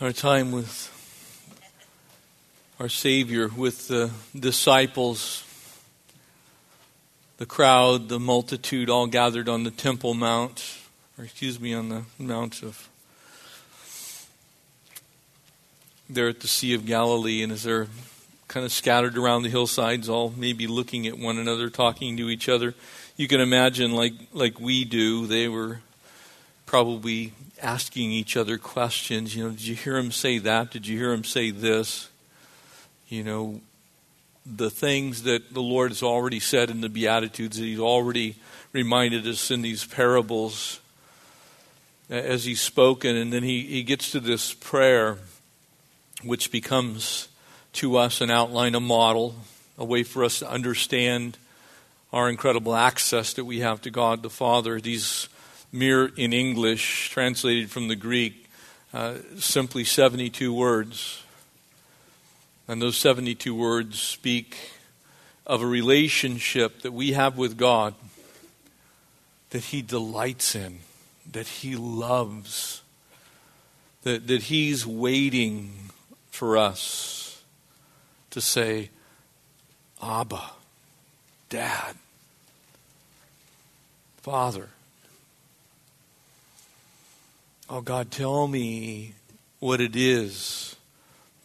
our time with our Savior, with the disciples, the crowd, the multitude, all gathered on the Temple Mount, on the Mount of, there at the Sea of Galilee, and as they're kind of scattered around the hillsides, all maybe looking at one another, talking to each other. You can imagine, like we do, they were probably asking each other questions. You know, did you hear him say that? Did you hear him say this? You know, the things that the Lord has already said in the Beatitudes, that he's already reminded us in these parables as he's spoken. And then he gets to this prayer, which becomes to us an outline, a model, a way for us to understand our incredible access that we have to God the Father. These mere in English, translated from the Greek, simply 72 words. And those 72 words speak of a relationship that we have with God that he delights in, that he loves, that he's waiting for us to say, Abba, Dad, Father. Oh, God, tell me what it is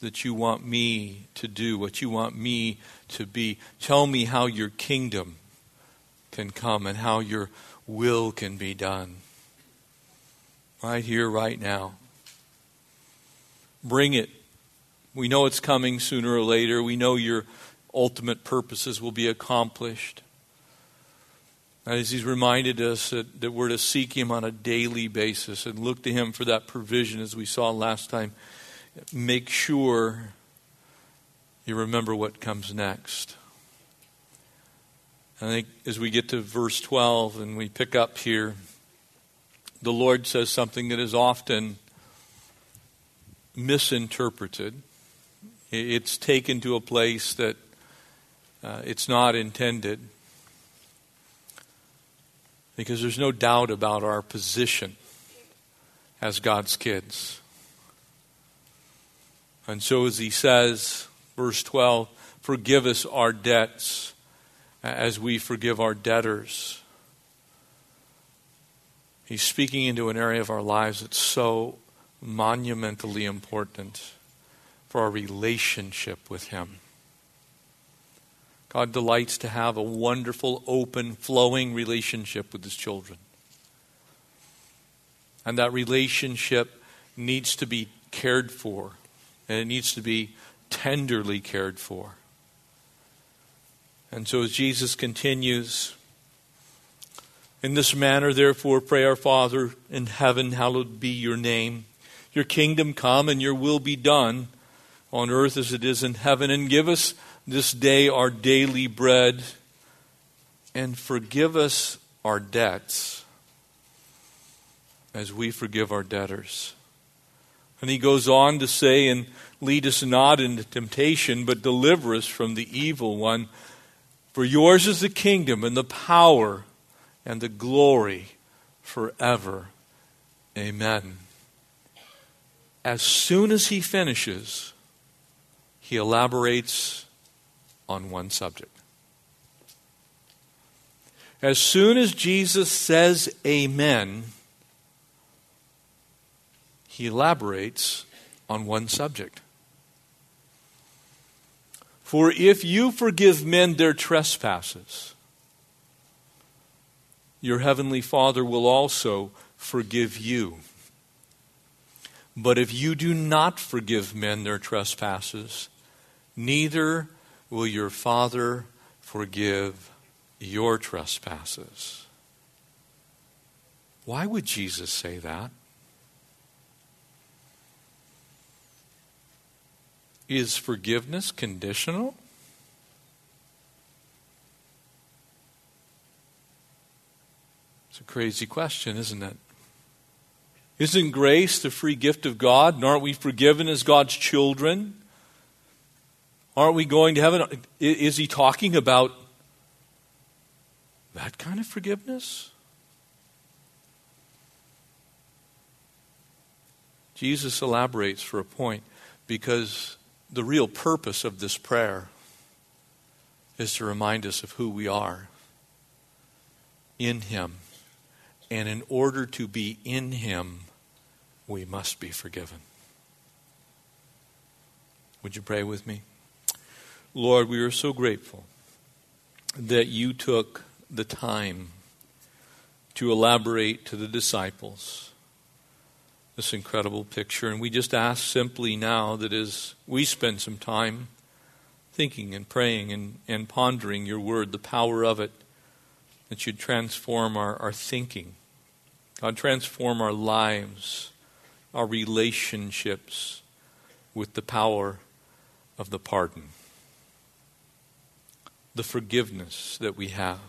that you want me to do, what you want me to be. Tell me how your kingdom can come and how your will can be done. Right here, right now. Bring it. We know it's coming sooner or later. We know your ultimate purposes will be accomplished. As he's reminded us that we're to seek him on a daily basis and look to him for that provision, as we saw last time. Make sure you remember what comes next. I think as we get to verse 12 and we pick up here, the Lord says something that is often misinterpreted. It's taken to a place that it's not intended. Because there's no doubt about our position as God's kids. And so as he says, verse 12, forgive us our debts as we forgive our debtors. He's speaking into an area of our lives that's so monumentally important for our relationship with him. God delights to have a wonderful, open, flowing relationship with his children. And that relationship needs to be cared for. And it needs to be tenderly cared for. And so as Jesus continues, in this manner, therefore, pray our Father in heaven, hallowed be your name. Your kingdom come and your will be done on earth as it is in heaven. And give us this day our daily bread, and forgive us our debts as we forgive our debtors. And he goes on to say, and lead us not into temptation, but deliver us from the evil one. For yours is the kingdom and the power and the glory forever. Amen. As soon as he finishes, he elaborates on one subject. As soon as Jesus says amen, he elaborates on one subject. For if you forgive men their trespasses, your heavenly Father will also forgive you. But if you do not forgive men their trespasses, neither will your Father forgive your trespasses. Why would Jesus say that? Is forgiveness conditional? It's a crazy question, isn't it? Isn't grace the free gift of God? And aren't we forgiven as God's children? Aren't we going to heaven? Is he talking about that kind of forgiveness? Jesus elaborates for a point, because the real purpose of this prayer is to remind us of who we are in Him. And in order to be in Him, we must be forgiven. Would you pray with me? Lord, we are so grateful that you took the time to elaborate to the disciples this incredible picture. And we just ask simply now that as we spend some time thinking and praying and pondering your word, the power of it, that you'd transform our thinking. God, transform our lives, our relationships with the power of the pardon, the forgiveness that we have.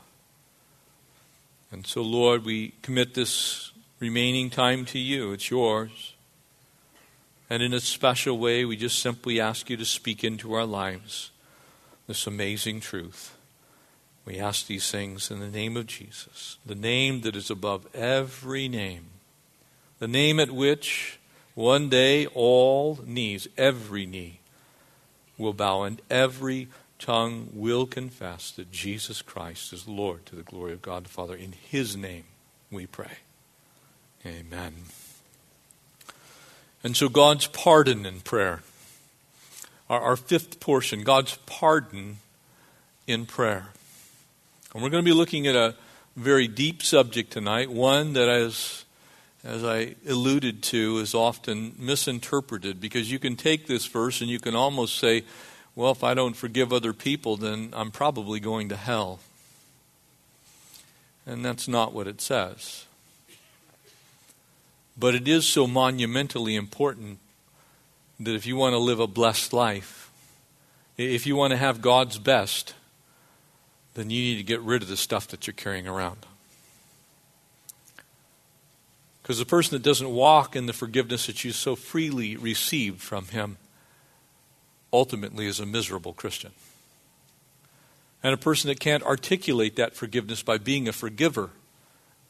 And so, Lord, we commit this remaining time to you. It's yours. And in a special way, we just simply ask you to speak into our lives this amazing truth. We ask these things in the name of Jesus, the name that is above every name, the name at which one day all knees, every knee will bow and every tongue will confess that Jesus Christ is Lord, to the glory of God the Father. In His name we pray. Amen. And so God's pardon in prayer, our fifth portion, God's pardon in prayer. And we're going to be looking at a very deep subject tonight, one that, as I alluded to, is often misinterpreted, because you can take this verse and you can almost say, well, if I don't forgive other people, then I'm probably going to hell. And that's not what it says. But it is so monumentally important that if you want to live a blessed life, if you want to have God's best, then you need to get rid of the stuff that you're carrying around. Because the person that doesn't walk in the forgiveness that you so freely received from Him ultimately is a miserable Christian. And a person that can't articulate that forgiveness by being a forgiver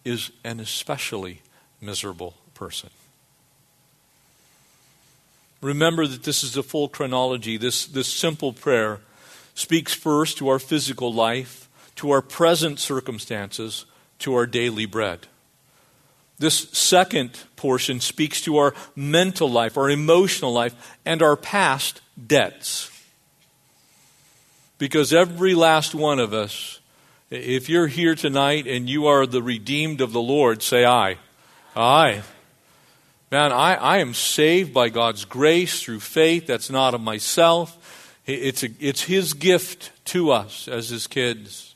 is an especially miserable person. Remember that this is the full chronology. This simple prayer speaks first to our physical life, to our present circumstances, to our daily bread. This second portion speaks to our mental life, our emotional life, and our past debts. Because every last one of us, if you're here tonight and you are the redeemed of the Lord, say aye. Aye. Man, I am saved by God's grace through faith. That's not of myself. It's His gift to us as His kids.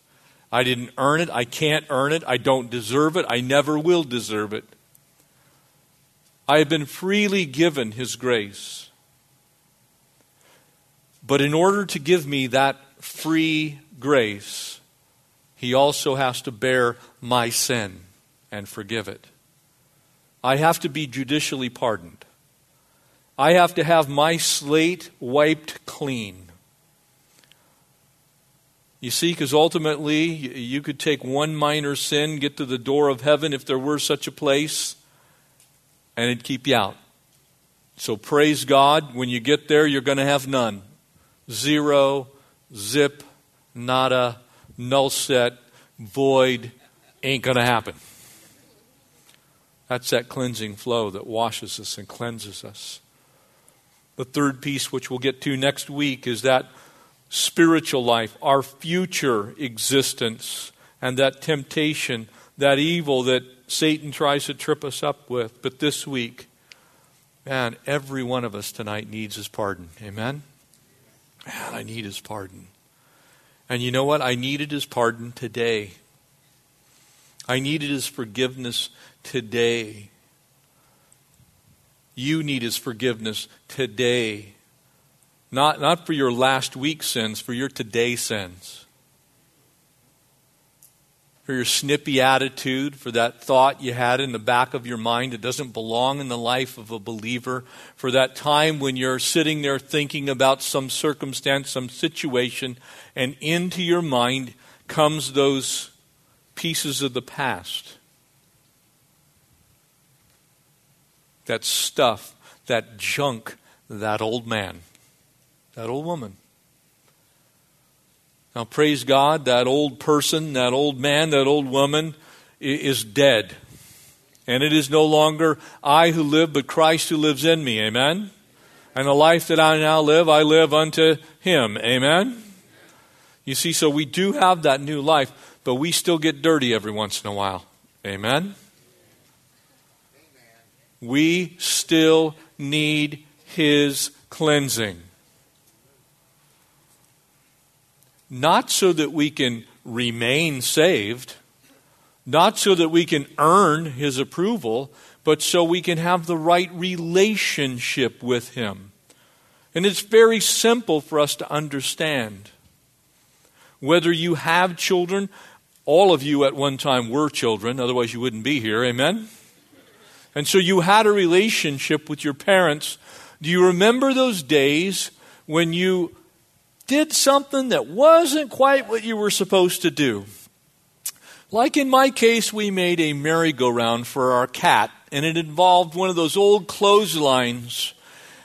I didn't earn it. I can't earn it. I don't deserve it. I never will deserve it. I have been freely given His grace. But in order to give me that free grace, He also has to bear my sin and forgive it. I have to be judicially pardoned. I have to have my slate wiped clean. You see, because ultimately you could take one minor sin, get to the door of heaven if there were such a place, and it'd keep you out. So praise God, when you get there, you're going to have none. Zero, zip, nada, null set, void, ain't going to happen. That's that cleansing flow that washes us and cleanses us. The third piece, which we'll get to next week, is that spiritual life, our future existence, and that temptation, that evil that Satan tries to trip us up with. But this week, man, every one of us tonight needs his pardon. Amen? Man, I need his pardon. And you know what? I needed his pardon today. I needed his forgiveness today. You need his forgiveness today. Not for your last week's sins, for your today sins. For your snippy attitude, for that thought you had in the back of your mind that doesn't belong in the life of a believer. For that time when you're sitting there thinking about some circumstance, some situation, and into your mind comes those pieces of the past. That stuff that junk, that old man, that old woman. Now, praise God, that old person, that old man, that old woman is dead. And it is no longer I who live, but Christ who lives in me. Amen? And the life that I now live, I live unto him. Amen? You see, so we do have that new life, but we still get dirty every once in a while. Amen? We still need his cleansing. Not so that we can remain saved, not so that we can earn his approval, but so we can have the right relationship with him. And it's very simple for us to understand. Whether you have children, all of you at one time were children, otherwise you wouldn't be here, amen? And so you had a relationship with your parents. Do you remember those days when you did something that wasn't quite what you were supposed to do? Like in my case, we made a merry-go-round for our cat, and it involved one of those old clotheslines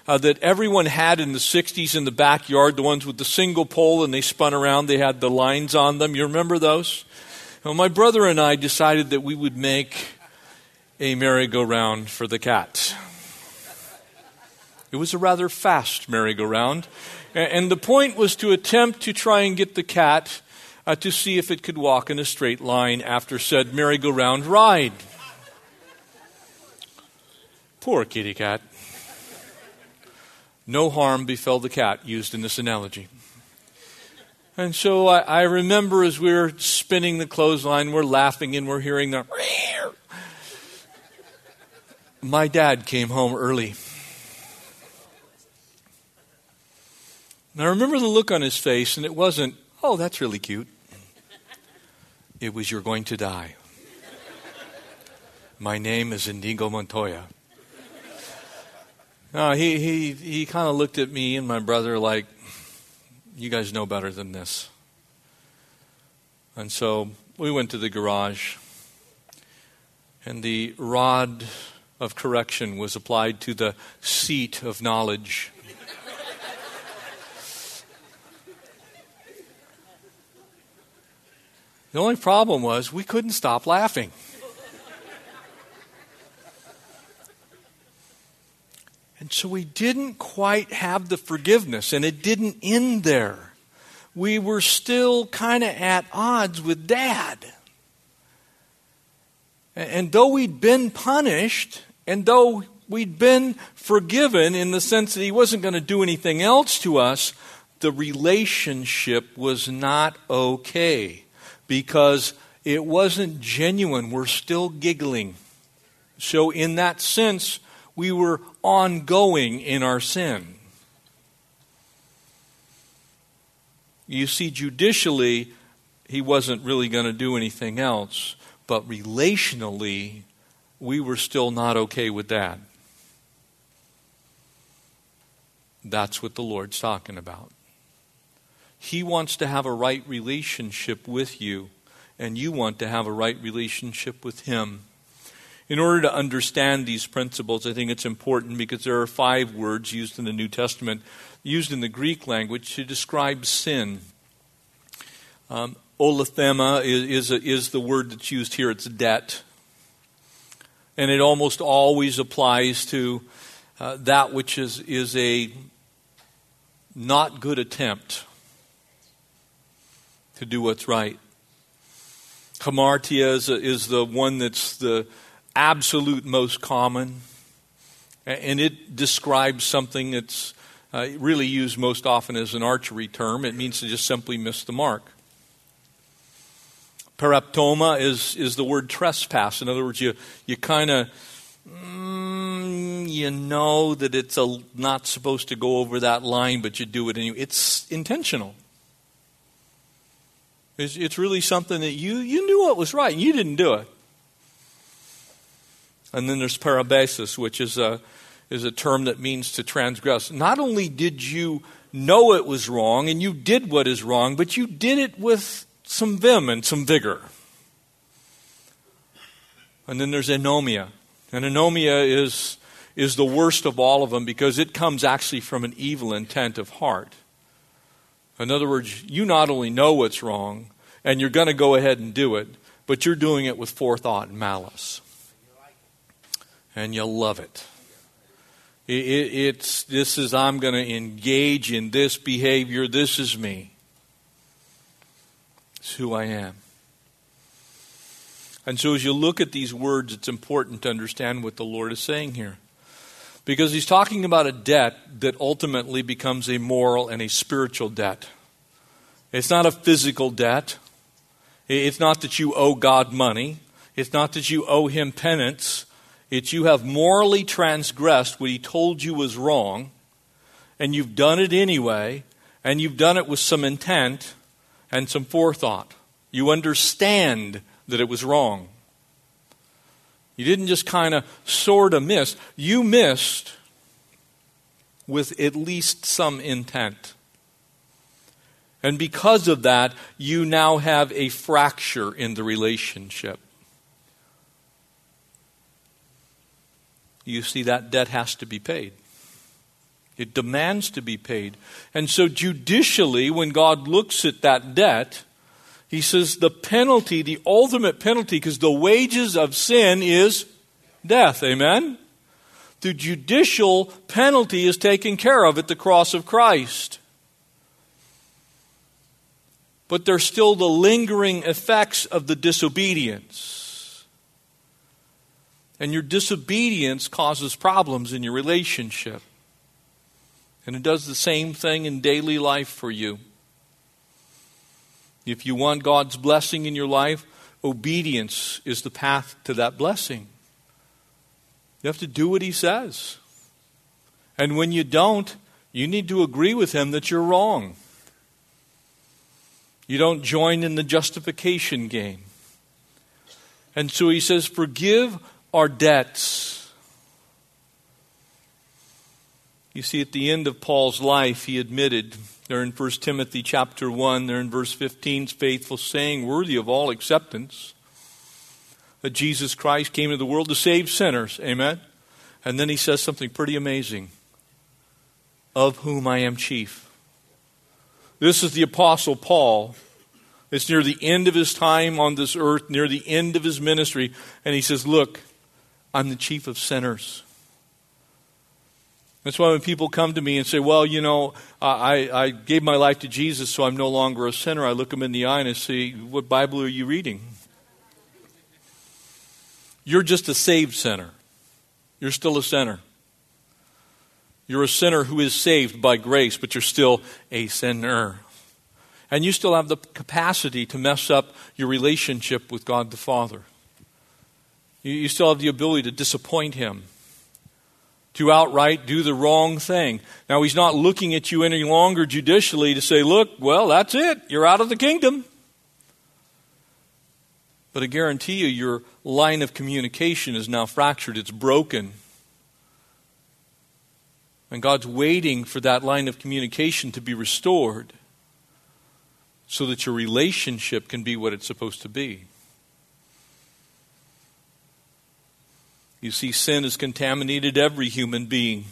that everyone had in the 60s in the backyard, the ones with the single pole, and they spun around. They had the lines on them. You remember those? Well, my brother and I decided that we would make a merry-go-round for the cat. It was a rather fast merry-go-round. And the point was to attempt to try and get the cat to see if it could walk in a straight line after said merry-go-round ride. Poor kitty cat. No harm befell the cat used in this analogy. And so I remember as we were spinning the clothesline, we're laughing and we're hearing the... My dad came home early. And I remember the look on his face, and it wasn't, oh, that's really cute. It was, you're going to die. My name is Inigo Montoya. He kind of looked at me and my brother like, you guys know better than this. And so we went to the garage, and the rod of correction was applied to the seat of knowledge. The only problem was we couldn't stop laughing. And so we didn't quite have the forgiveness, and it didn't end there. We were still kind of at odds with Dad. And though we'd been punished, and though we'd been forgiven in the sense that he wasn't going to do anything else to us, the relationship was not okay. Because it wasn't genuine. We're still giggling. So in that sense, we were ongoing in our sin. You see, judicially, he wasn't really going to do anything else. But relationally, we were still not okay with that. That's what the Lord's talking about. He wants to have a right relationship with you, and you want to have a right relationship with him. In order to understand these principles, I think it's important because there are 5 words used in the New Testament, used in the Greek language, to describe sin. Olethema is the word that's used here. It's debt. And it almost always applies to that which is a not good attempt to do what's right. Hamartia is the one that's the absolute most common. And it describes something that's really used most often as an archery term. It means to just simply miss the mark. Paraptoma is the word trespass. In other words, you kind of, you know that it's not supposed to go over that line, but you do it anyway. It's intentional. It's really something that you knew what was right, and you didn't do it. And then there's parabasis, which is a term that means to transgress. Not only did you know it was wrong, and you did what is wrong, but you did it with some vim and some vigor. And then there's anomia. And anomia is is the worst of all of them because it comes actually from an evil intent of heart. In other words, you not only know what's wrong, and you're going to go ahead and do it, but you're doing it with forethought and malice. And you love it. This is, I'm going to engage in this behavior. This is me. It's who I am. And so as you look at these words, it's important to understand what the Lord is saying here. Because he's talking about a debt that ultimately becomes a moral and a spiritual debt. It's not a physical debt. It's not that you owe God money. It's not that you owe him penance. It's you have morally transgressed what he told you was wrong, and you've done it anyway, and you've done it with some intent and some forethought. You understand that it was wrong. You didn't just kind of sort of miss. You missed with at least some intent. And because of that, you now have a fracture in the relationship. You see, that debt has to be paid. It demands to be paid. And so judicially, when God looks at that debt, he says the penalty, the ultimate penalty, because the wages of sin is death. Amen? The judicial penalty is taken care of at the cross of Christ. But there's still the lingering effects of the disobedience. And your disobedience causes problems in your relationship. And it does the same thing in daily life for you. If you want God's blessing in your life, obedience is the path to that blessing. You have to do what he says. And when you don't, you need to agree with him that you're wrong. You don't join in the justification game. And so he says, forgive our debts. You see, at the end of Paul's life, he admitted, there in 1 Timothy chapter 1, there in verse 15, faithful saying, worthy of all acceptance, that Jesus Christ came into the world to save sinners. Amen? And then he says something pretty amazing. Of whom I am chief. This is the Apostle Paul. It's near the end of his time on this earth, near the end of his ministry. And he says, look, I'm the chief of sinners. That's why when people come to me and say, well, you know, I gave my life to Jesus, so I'm no longer a sinner. I look them in the eye and I say, what Bible are you reading? You're just a saved sinner. You're still a sinner. You're a sinner who is saved by grace, but you're still a sinner. And you still have the capacity to mess up your relationship with God the Father. You still have the ability to disappoint him. To outright do the wrong thing. Now, he's not looking at you any longer judicially to say, look, well, that's it. You're out of the kingdom. But I guarantee you, your line of communication is now fractured. It's broken. And God's waiting for that line of communication to be restored so that your relationship can be what it's supposed to be. You see, sin has contaminated every human being.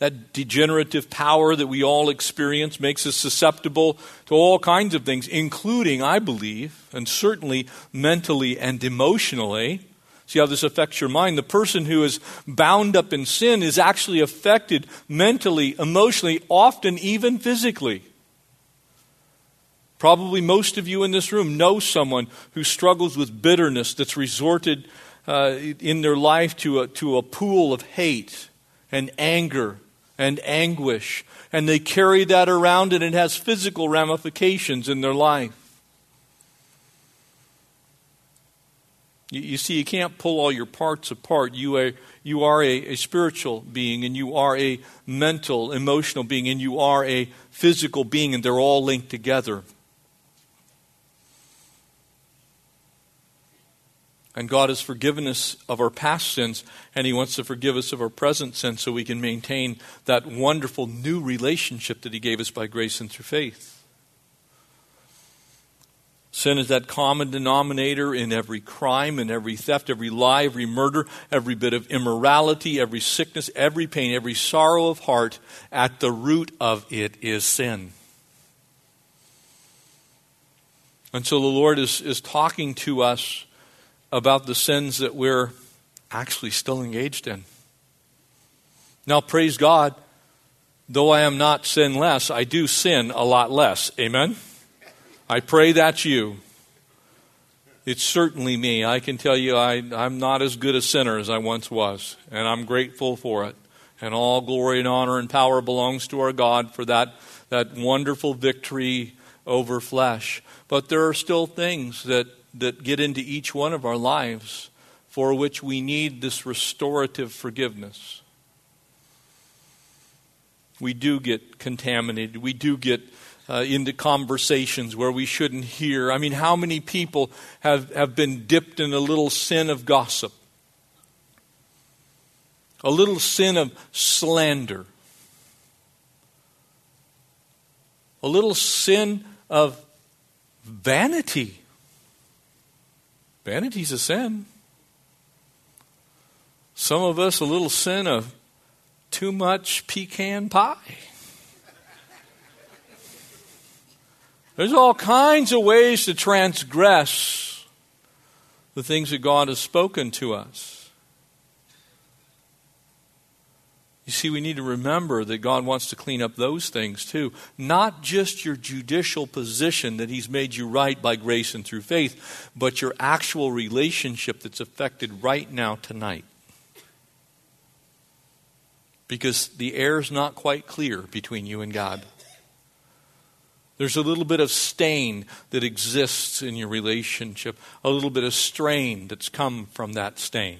That degenerative power that we all experience makes us susceptible to all kinds of things, including, I believe, and certainly mentally and emotionally. See how this affects your mind? The person who is bound up in sin is actually affected mentally, emotionally, often even physically. Probably most of you in this room know someone who struggles with bitterness that's resorted in their life to a pool of hate and anger and anguish. And they carry that around, and it has physical ramifications in their life. You see, you can't pull all your parts apart. You are a spiritual being, and you are a mental, emotional being, and you are a physical being, and they're all linked together. And God has forgiven us of our past sins, and he wants to forgive us of our present sins so we can maintain that wonderful new relationship that he gave us by grace and through faith. Sin is that common denominator in every crime, in every theft, every lie, every murder, every bit of immorality, every sickness, every pain, every sorrow of heart. At the root of it is sin. And so the Lord is talking to us about the sins that we're actually still engaged in. Now, praise God, though I am not sinless, I do sin a lot less. Amen? I pray that's you. It's certainly me. I can tell you I'm not as good a sinner as I once was, and I'm grateful for it. And all glory and honor and power belongs to our God for that wonderful victory over flesh. But there are still things that get into each one of our lives for which we need this restorative forgiveness. We do get contaminated. We do get into conversations where we shouldn't hear. I mean, how many people have been dipped in a little sin of gossip? A little sin of slander? A little sin of vanity? Vanity's a sin. Some of us, a little sin of too much pecan pie. There's all kinds of ways to transgress the things that God has spoken to us. You see, we need to remember that God wants to clean up those things too. Not just your judicial position that He's made you right by grace and through faith, but your actual relationship that's affected right now tonight. Because the air's not quite clear between you and God. There's a little bit of stain that exists in your relationship, a little bit of strain that's come from that stain.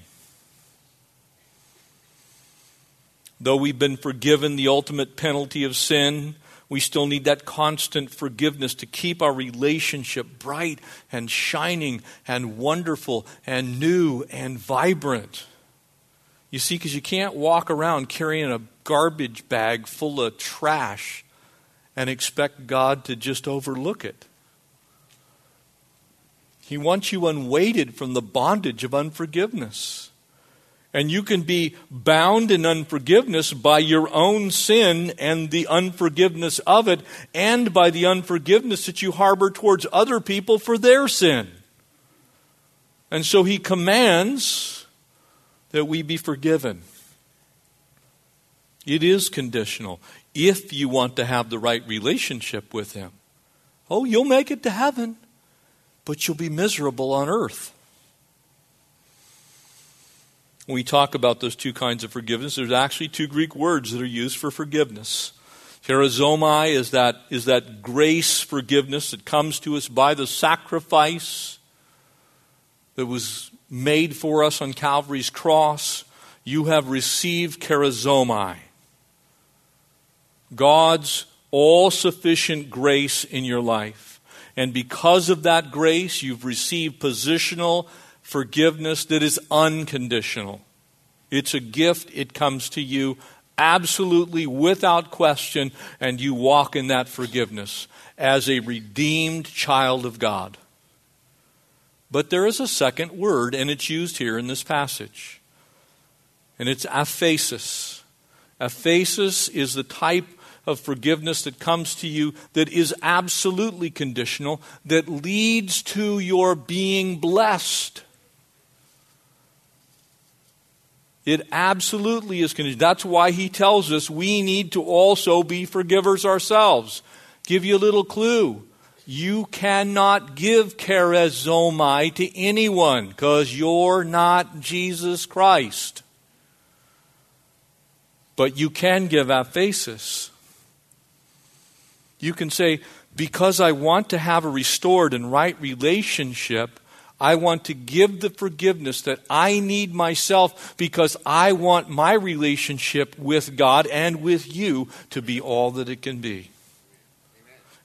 Though we've been forgiven the ultimate penalty of sin, we still need that constant forgiveness to keep our relationship bright and shining and wonderful and new and vibrant. You see, because you can't walk around carrying a garbage bag full of trash and expect God to just overlook it. He wants you unweighted from the bondage of unforgiveness. And you can be bound in unforgiveness by your own sin and the unforgiveness of it, and by the unforgiveness that you harbor towards other people for their sin. And so He commands that we be forgiven. It is conditional. If you want to have the right relationship with Him. Oh, you'll make it to heaven, but you'll be miserable on earth. When we talk about those two kinds of forgiveness, there's actually two Greek words that are used for forgiveness. Terazomai is that grace forgiveness that comes to us by the sacrifice that was made for us on Calvary's cross. You have received charizomai, God's all-sufficient grace in your life. And because of that grace, you've received positional forgiveness that is unconditional. It's a gift. It comes to you absolutely without question, and you walk in that forgiveness as a redeemed child of God. But there is a second word, and it's used here in this passage. And it's aphesis. Aphesis is the type of forgiveness that comes to you that is absolutely conditional, that leads to your being blessed. It absolutely is conditional. That's why He tells us we need to also be forgivers ourselves. Give you a little clue. You cannot give charizomai to anyone because you're not Jesus Christ. But you can give aphesis. You can say, because I want to have a restored and right relationship, I want to give the forgiveness that I need myself because I want my relationship with God and with you to be all that it can be.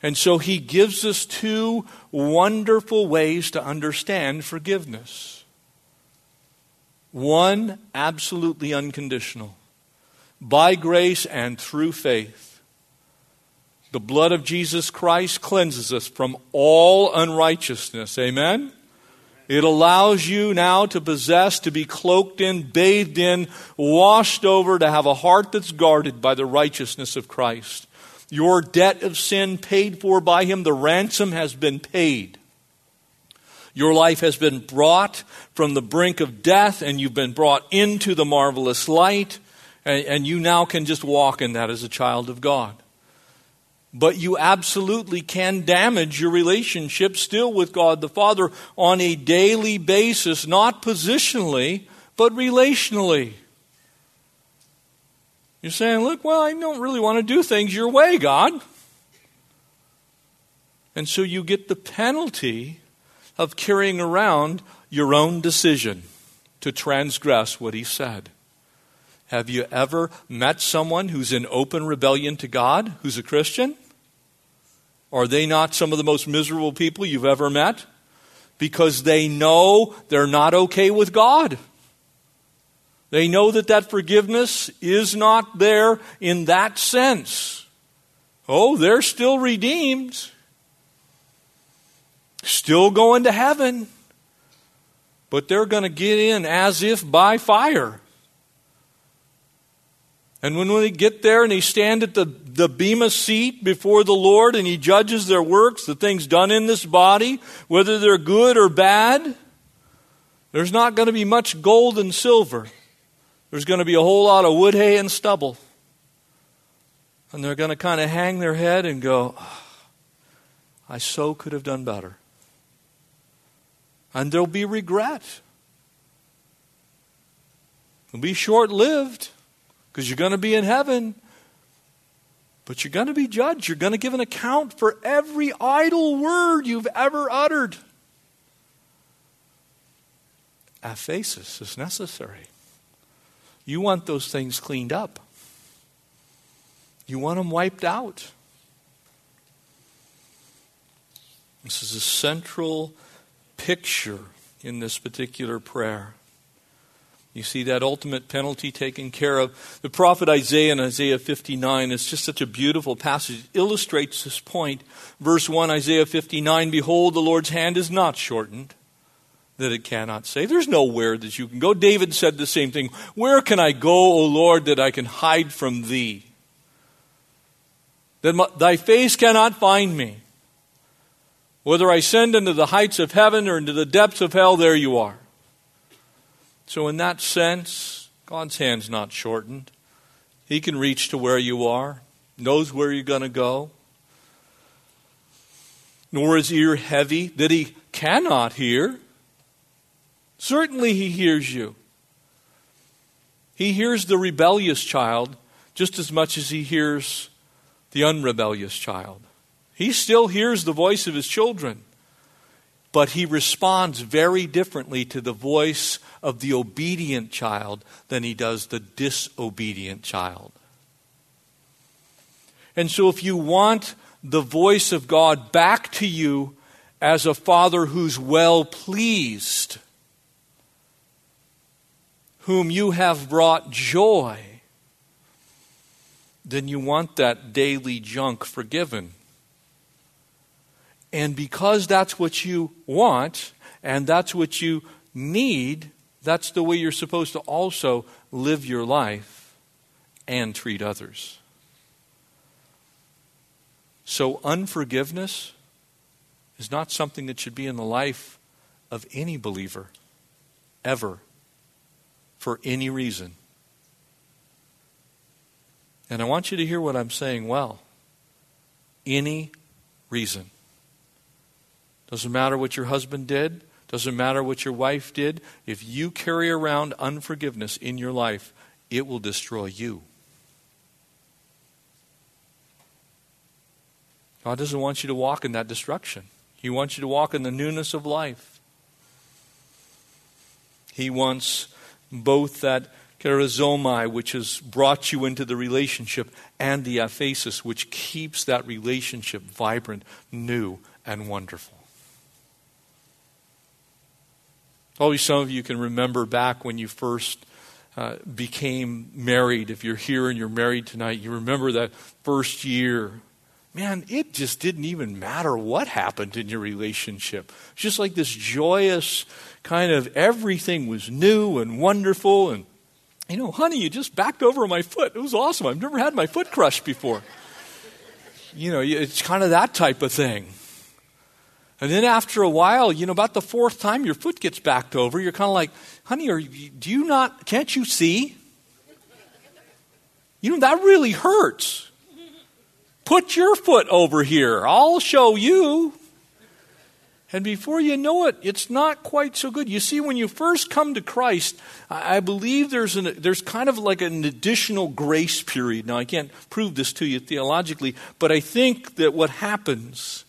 And so He gives us two wonderful ways to understand forgiveness. One, absolutely unconditional, by grace and through faith. The blood of Jesus Christ cleanses us from all unrighteousness. Amen? It allows you now to possess, to be cloaked in, bathed in, washed over, to have a heart that's guarded by the righteousness of Christ. Your debt of sin paid for by Him, the ransom has been paid. Your life has been brought from the brink of death, and you've been brought into the marvelous light, and you now can just walk in that as a child of God. But you absolutely can damage your relationship still with God the Father on a daily basis, not positionally, but relationally. You're saying, look, well, I don't really want to do things your way, God. And so you get the penalty of carrying around your own decision to transgress what He said. Have you ever met someone who's in open rebellion to God, who's a Christian? Are they not some of the most miserable people you've ever met? Because they know they're not okay with God. They know that that forgiveness is not there in that sense. Oh, they're still redeemed. Still going to heaven. But they're going to get in as if by fire. And when they get there and they stand at the Bema seat before the Lord and He judges their works, the things done in this body, whether they're good or bad, there's not going to be much gold and silver. There's going to be a whole lot of wood, hay, and stubble. And they're going to kind of hang their head and go, oh, I so could have done better. And there'll be regret. It'll be short-lived. Because you're going to be in heaven, but you're going to be judged. You're going to give an account for every idle word you've ever uttered. Aphesis is necessary. You want those things cleaned up. You want them wiped out. This is a central picture in this particular prayer. You see that ultimate penalty taken care of. The prophet Isaiah in Isaiah 59 is just such a beautiful passage. It illustrates this point. Verse 1, Isaiah 59, behold, the Lord's hand is not shortened, that it cannot save. There's nowhere that you can go. David said the same thing. Where can I go, O Lord, that I can hide from Thee? That Thy face cannot find me. Whether I ascend into the heights of heaven or into the depths of hell, there You are. So in that sense, God's hand's not shortened. He can reach to where you are, knows where you're going to go. Nor is ear heavy that He cannot hear. Certainly He hears you. He hears the rebellious child just as much as He hears the unrebellious child. He still hears the voice of His children. But He responds very differently to the voice of the obedient child than He does the disobedient child. And so if you want the voice of God back to you as a father who's well pleased, whom you have brought joy, then you want that daily junk forgiven. And because that's what you want and that's what you need, that's the way you're supposed to also live your life and treat others. So unforgiveness is not something that should be in the life of any believer, ever, for any reason. And I want you to hear what I'm saying well. Any reason. Doesn't matter what your husband did. Doesn't matter what your wife did. If you carry around unforgiveness in your life, it will destroy you. God doesn't want you to walk in that destruction. He wants you to walk in the newness of life. He wants both that charizomai, which has brought you into the relationship, and the aphesis, which keeps that relationship vibrant, new, and wonderful. Probably some of you can remember back when you first became married. If you're here and you're married tonight, you remember that first year man, it just didn't even matter what happened in your relationship. It's just like this joyous kind of everything was new and wonderful. And, you know, honey, you just backed over my foot. It was awesome. I've never had my foot crushed before. You know, it's kind of that type of thing. And then after a while, you know, about the fourth time your foot gets backed over, you're kind of like, honey, can't you see? You know, that really hurts. Put your foot over here. I'll show you. And before you know it, it's not quite so good. You see, when you first come to Christ, I believe there's kind of like an additional grace period. Now, I can't prove this to you theologically, but I think that what happens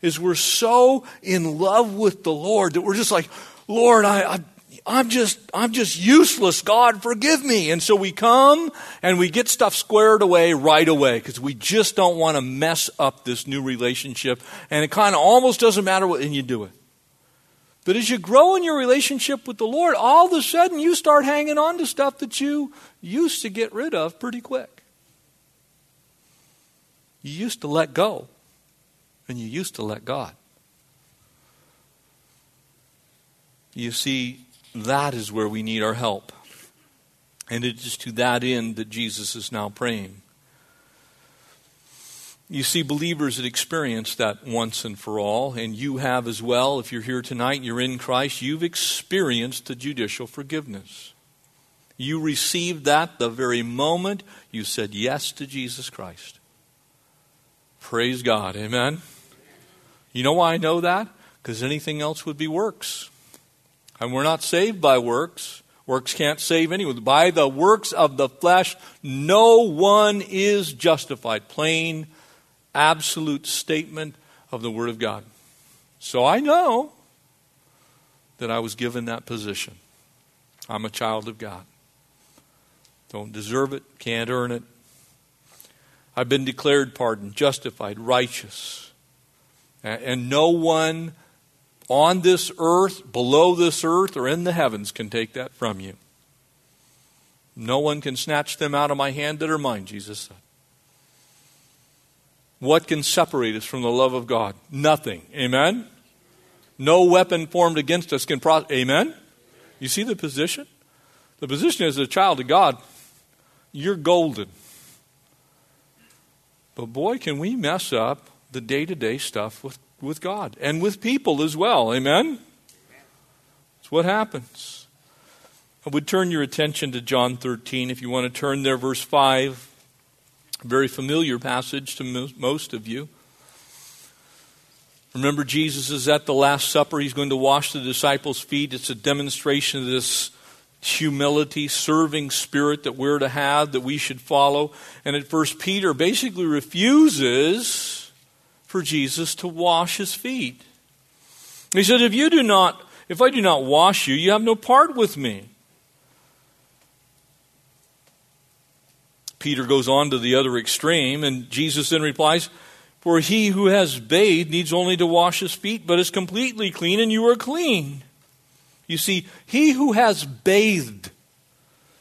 is we're so in love with the Lord that we're just like, Lord, I'm just useless. God, forgive me. And so we come and we get stuff squared away right away because we just don't want to mess up this new relationship. And it kind of almost doesn't matter what, and you do it. But as you grow in your relationship with the Lord, all of a sudden you start hanging on to stuff that you used to get rid of pretty quick. You used to let go. And you used to let God. You see, that is where we need our help. And it is to that end that Jesus is now praying. You see, believers that experience that once and for all, and you have as well. If you're here tonight, you're in Christ, you've experienced the judicial forgiveness. You received that the very moment you said yes to Jesus Christ. Praise God. Amen. You know why I know that? Because anything else would be works. And we're not saved by works. Works can't save anyone. By the works of the flesh, no one is justified. Plain, absolute statement of the Word of God. So I know that I was given that position. I'm a child of God. Don't deserve it. Can't earn it. I've been declared pardoned, justified, righteous. And no one on this earth, below this earth, or in the heavens can take that from you. No one can snatch them out of my hand that are mine, Jesus said. What can separate us from the love of God? Nothing. Amen? No weapon formed against us can prosper. Amen? You see the position? The position is, as a child of God, you're golden. But boy, can we mess up the day-to-day stuff with God and with people as well. Amen? That's what happens. I would turn your attention to John 13. If you want to turn there, verse 5. A very familiar passage to most of you. Remember, Jesus is at the Last Supper. He's going to wash the disciples' feet. It's a demonstration of this humility, serving spirit that we're to have, that we should follow. And at first, Peter basically refuses for Jesus to wash his feet. He said, if I do not wash you, you have no part with me. Peter goes on to the other extreme, and Jesus then replies, for he who has bathed needs only to wash his feet, but is completely clean, and you are clean. You see, he who has bathed,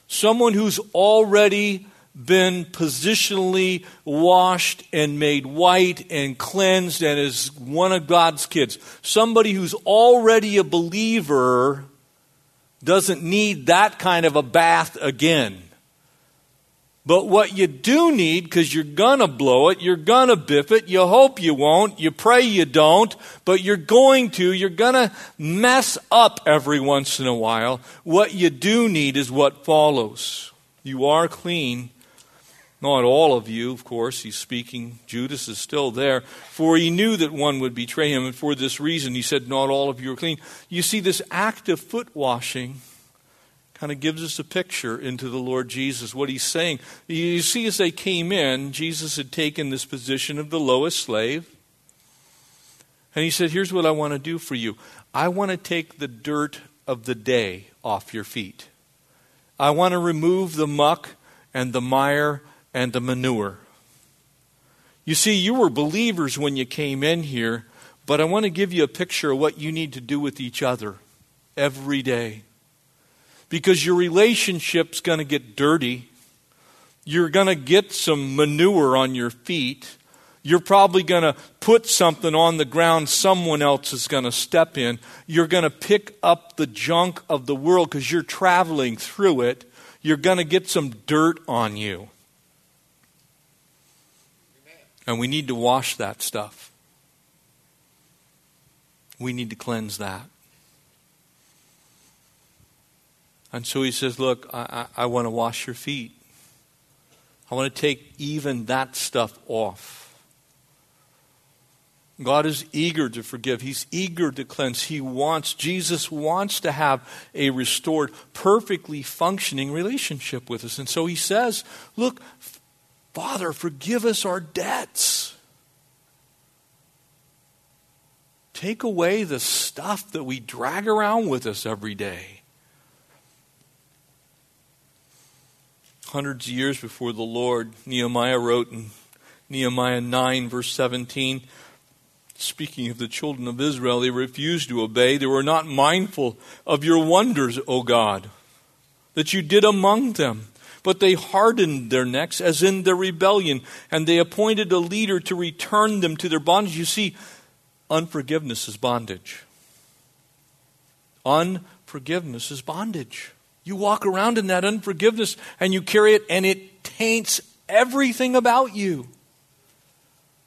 someone who's already been positionally washed and made white and cleansed and is one of God's kids, somebody who's already a believer doesn't need that kind of a bath again. But what you do need, because you're going to blow it, you're going to biff it, you hope you won't, you pray you don't, but you're going to mess up every once in a while. What you do need is what follows. You are clean. Not all of you, of course, he's speaking. Judas is still there. For he knew that one would betray him, and for this reason he said, not all of you are clean. You see, this act of foot washing kind of gives us a picture into the Lord Jesus, what he's saying. You see, as they came in, Jesus had taken this position of the lowest slave. And he said, here's what I want to do for you. I want to take the dirt of the day off your feet. I want to remove the muck and the mire and the manure. You see, you were believers when you came in here, but I want to give you a picture of what you need to do with each other every day. Because your relationship's going to get dirty. You're going to get some manure on your feet. You're probably going to put something on the ground someone else is going to step in. You're going to pick up the junk of the world because you're traveling through it. You're going to get some dirt on you. And we need to wash that stuff. We need to cleanse that. And so he says, look, I want to wash your feet. I want to take even that stuff off. God is eager to forgive. He's eager to cleanse. Jesus wants to have a restored, perfectly functioning relationship with us. And so he says, look, Father, forgive us our debts. Take away the stuff that we drag around with us every day. Hundreds of years before the Lord, Nehemiah wrote in Nehemiah 9, verse 17, speaking of the children of Israel, they refused to obey. They were not mindful of your wonders, O God, that you did among them. But they hardened their necks as in their rebellion, and they appointed a leader to return them to their bondage. You see, unforgiveness is bondage. Unforgiveness is bondage. You walk around in that unforgiveness, and you carry it, and it taints everything about you.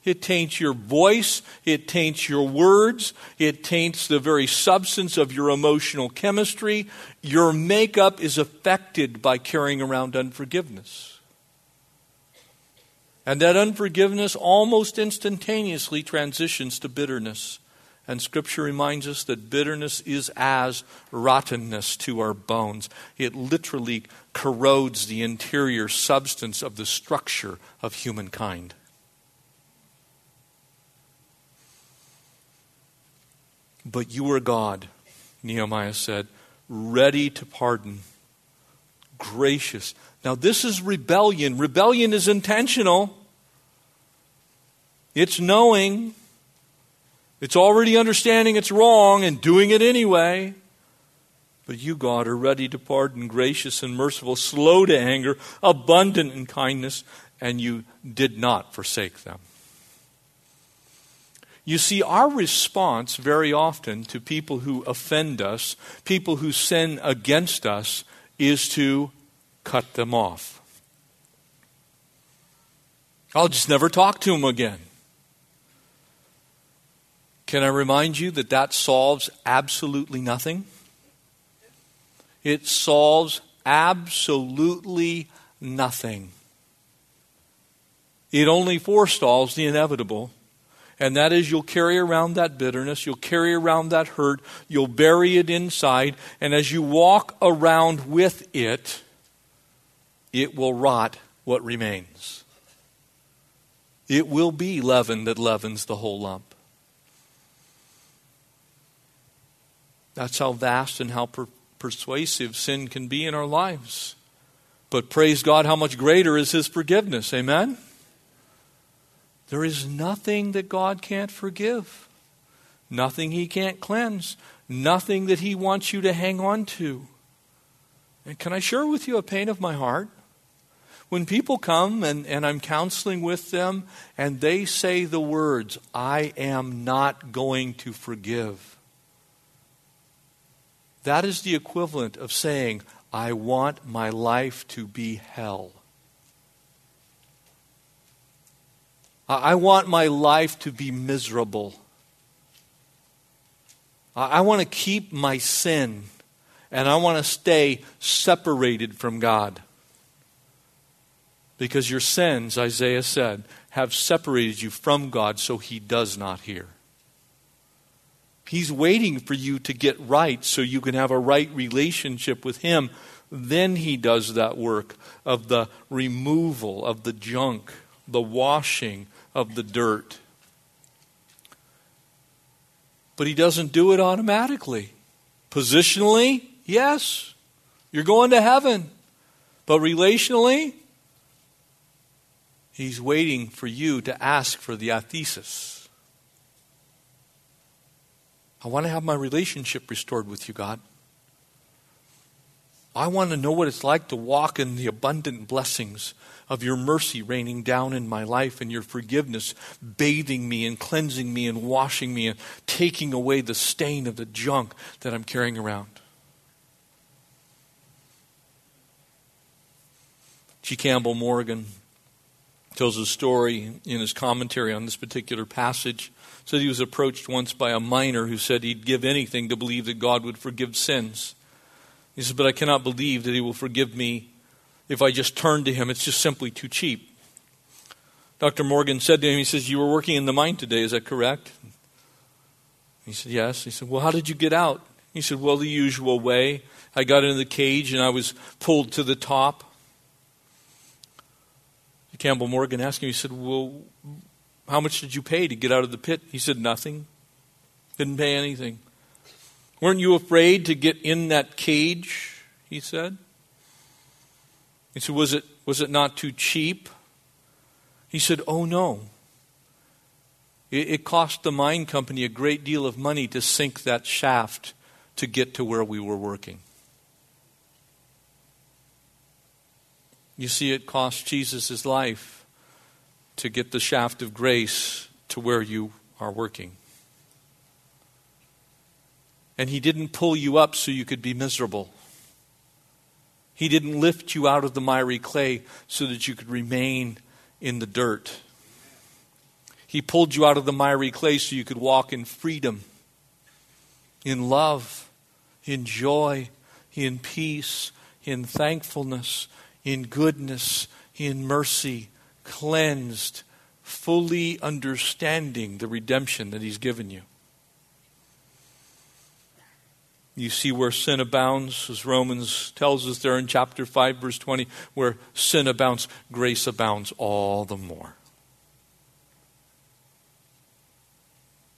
It taints your voice, it taints your words, it taints the very substance of your emotional chemistry. Your makeup is affected by carrying around unforgiveness. And that unforgiveness almost instantaneously transitions to bitterness. And Scripture reminds us that bitterness is as rottenness to our bones. It literally corrodes the interior substance of the structure of humankind. But you are God, Nehemiah said, ready to pardon, gracious. Now this is rebellion. Rebellion is intentional. It's knowing. It's already understanding it's wrong and doing it anyway. But you, God, are ready to pardon, gracious and merciful, slow to anger, abundant in kindness, and you did not forsake them. You see, our response very often to people who offend us, people who sin against us, is to cut them off. I'll just never talk to them again. Can I remind you that that solves absolutely nothing? It solves absolutely nothing. It only forestalls the inevitable. And that is, you'll carry around that bitterness, you'll carry around that hurt, you'll bury it inside, and as you walk around with it, it will rot what remains. It will be leaven that leavens the whole lump. That's how vast and how persuasive sin can be in our lives. But praise God, how much greater is His forgiveness. Amen? There is nothing that God can't forgive, nothing He can't cleanse, nothing that He wants you to hang on to. And can I share with you a pain of my heart? When people come and I'm counseling with them and they say the words, I am not going to forgive. That is the equivalent of saying, I want my life to be hell. I want my life to be miserable. I want to keep my sin, and I want to stay separated from God. Because your sins, Isaiah said, have separated you from God, so He does not hear. He's waiting for you to get right so you can have a right relationship with Him. Then He does that work of the removal of the junk, the washing of the dirt. But He doesn't do it automatically. Positionally, yes, you're going to heaven. But relationally, He's waiting for you to ask for the athesis. I want to have my relationship restored with you, God. I want to know what it's like to walk in the abundant blessings of your mercy raining down in my life and your forgiveness bathing me and cleansing me and washing me and taking away the stain of the junk that I'm carrying around. G. Campbell Morgan tells a story in his commentary on this particular passage. It said he was approached once by a miner who said he'd give anything to believe that God would forgive sins. He says, but I cannot believe that he will forgive me if I just turn to him. It's just simply too cheap. Dr. Morgan said to him, he says, you were working in the mine today, is that correct? He said, yes. He said, well, how did you get out? He said, well, the usual way. I got into the cage and I was pulled to the top. Campbell Morgan asked him, he said, well, how much did you pay to get out of the pit? He said, nothing. Didn't pay anything. Weren't you afraid to get in that cage? He said. He said, was it not too cheap? He said, oh no. It cost the mine company a great deal of money to sink that shaft to get to where we were working. You see, it cost Jesus his life to get the shaft of grace to where you are working. And he didn't pull you up so you could be miserable. He didn't lift you out of the miry clay so that you could remain in the dirt. He pulled you out of the miry clay so you could walk in freedom, in love, in joy, in peace, in thankfulness, in goodness, in mercy, cleansed, fully understanding the redemption that he's given you. You see where sin abounds, as Romans tells us there in chapter 5, verse 20, where sin abounds, grace abounds all the more.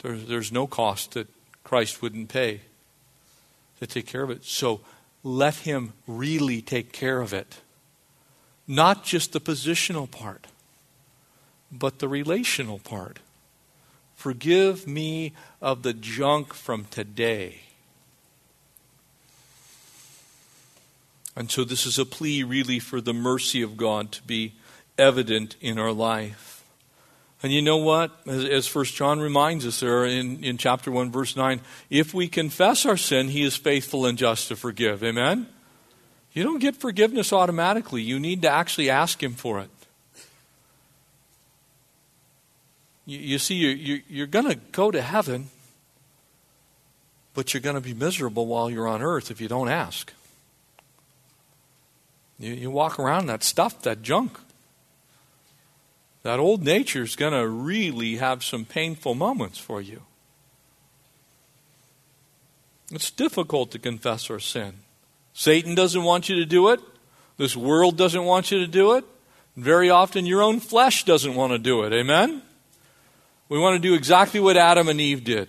There's no cost that Christ wouldn't pay to take care of it. So let him really take care of it. Not just the positional part, but the relational part. Forgive me of the junk from today. And so this is a plea really for the mercy of God to be evident in our life. And you know what? As 1 John reminds us there in chapter 1, verse 9, if we confess our sin, he is faithful and just to forgive. Amen? You don't get forgiveness automatically. You need to actually ask him for it. You see, you're going to go to heaven, but you're going to be miserable while you're on earth if you don't ask. You walk around that stuff, that junk. That old nature is going to really have some painful moments for you. It's difficult to confess our sin. Satan doesn't want you to do it. This world doesn't want you to do it. Very often your own flesh doesn't want to do it. Amen? We want to do exactly what Adam and Eve did.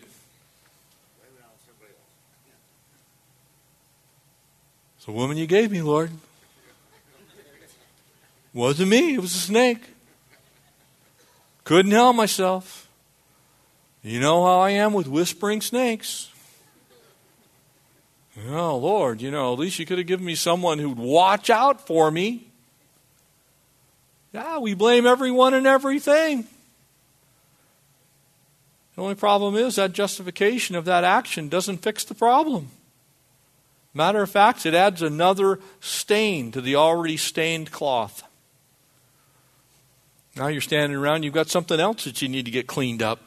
It's the woman you gave me, Lord. Wasn't me. It was a snake. Couldn't help myself. You know how I am with whispering snakes. Oh, Lord, at least you could have given me someone who'd watch out for me. Yeah, we blame everyone and everything. The only problem is that justification of that action doesn't fix the problem. Matter of fact, it adds another stain to the already stained cloth. Now you're standing around, you've got something else that you need to get cleaned up.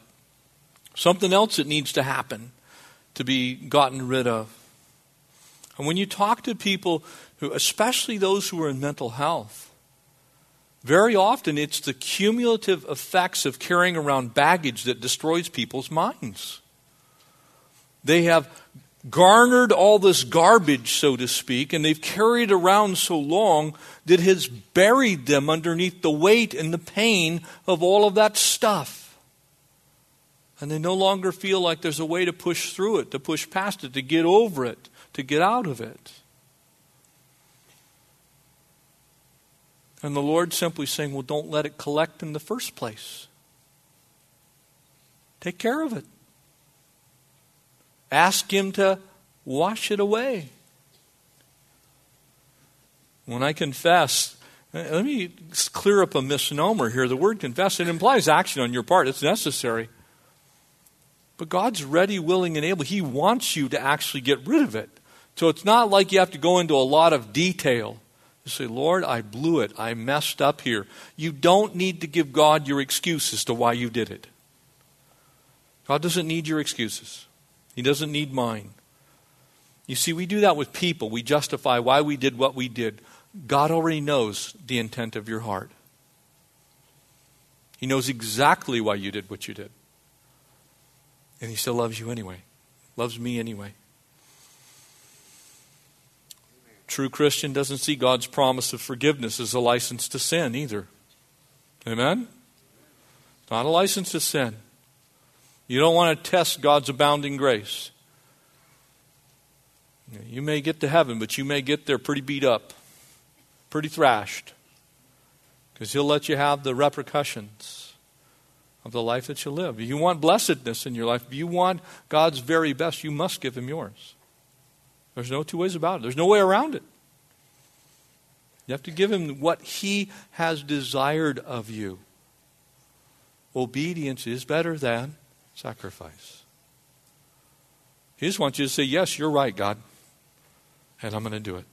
Something else that needs to happen to be gotten rid of. And when you talk to people, especially those who are in mental health, very often it's the cumulative effects of carrying around baggage that destroys people's minds. They have garnered all this garbage, so to speak, and they've carried around so long that it has buried them underneath the weight and the pain of all of that stuff. And they no longer feel like there's a way to push through it, to push past it, to get over it, to get out of it. And the Lord simply saying, well, don't let it collect in the first place. Take care of it. Ask him to wash it away. When I confess, let me clear up a misnomer here. The word confess, it implies action on your part. It's necessary. But God's ready, willing, and able. He wants you to actually get rid of it. So it's not like you have to go into a lot of detail. You say, Lord, I blew it. I messed up here. You don't need to give God your excuse as to why you did it. God doesn't need your excuses. He doesn't need mine. You see, we do that with people. We justify why we did what we did. God already knows the intent of your heart. He knows exactly why you did what you did. And He still loves you anyway. Loves me anyway. True Christian doesn't see God's promise of forgiveness as a license to sin either. Amen? It's not a license to sin. You don't want to test God's abounding grace. You may get to heaven, but you may get there pretty beat up, pretty thrashed, because He'll let you have the repercussions of the life that you live. If you want blessedness in your life, if you want God's very best, you must give Him yours. There's no two ways about it. There's no way around it. You have to give Him what He has desired of you. Obedience is better than sacrifice. He just wants you to say, yes, you're right, God, and I'm going to do it.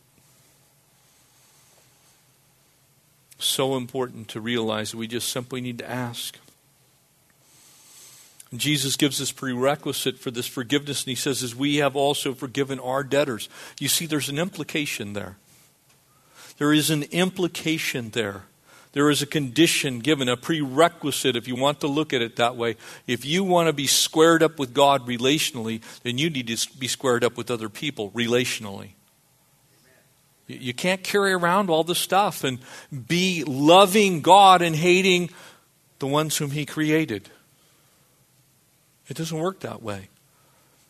So important to realize that we just simply need to ask. And Jesus gives us prerequisite for this forgiveness, and He says, as we have also forgiven our debtors. You see, there's an implication there. There is an implication there. There is a condition given, a prerequisite, if you want to look at it that way. If you want to be squared up with God relationally, then you need to be squared up with other people relationally. You can't carry around all this stuff and be loving God and hating the ones whom He created. It doesn't work that way.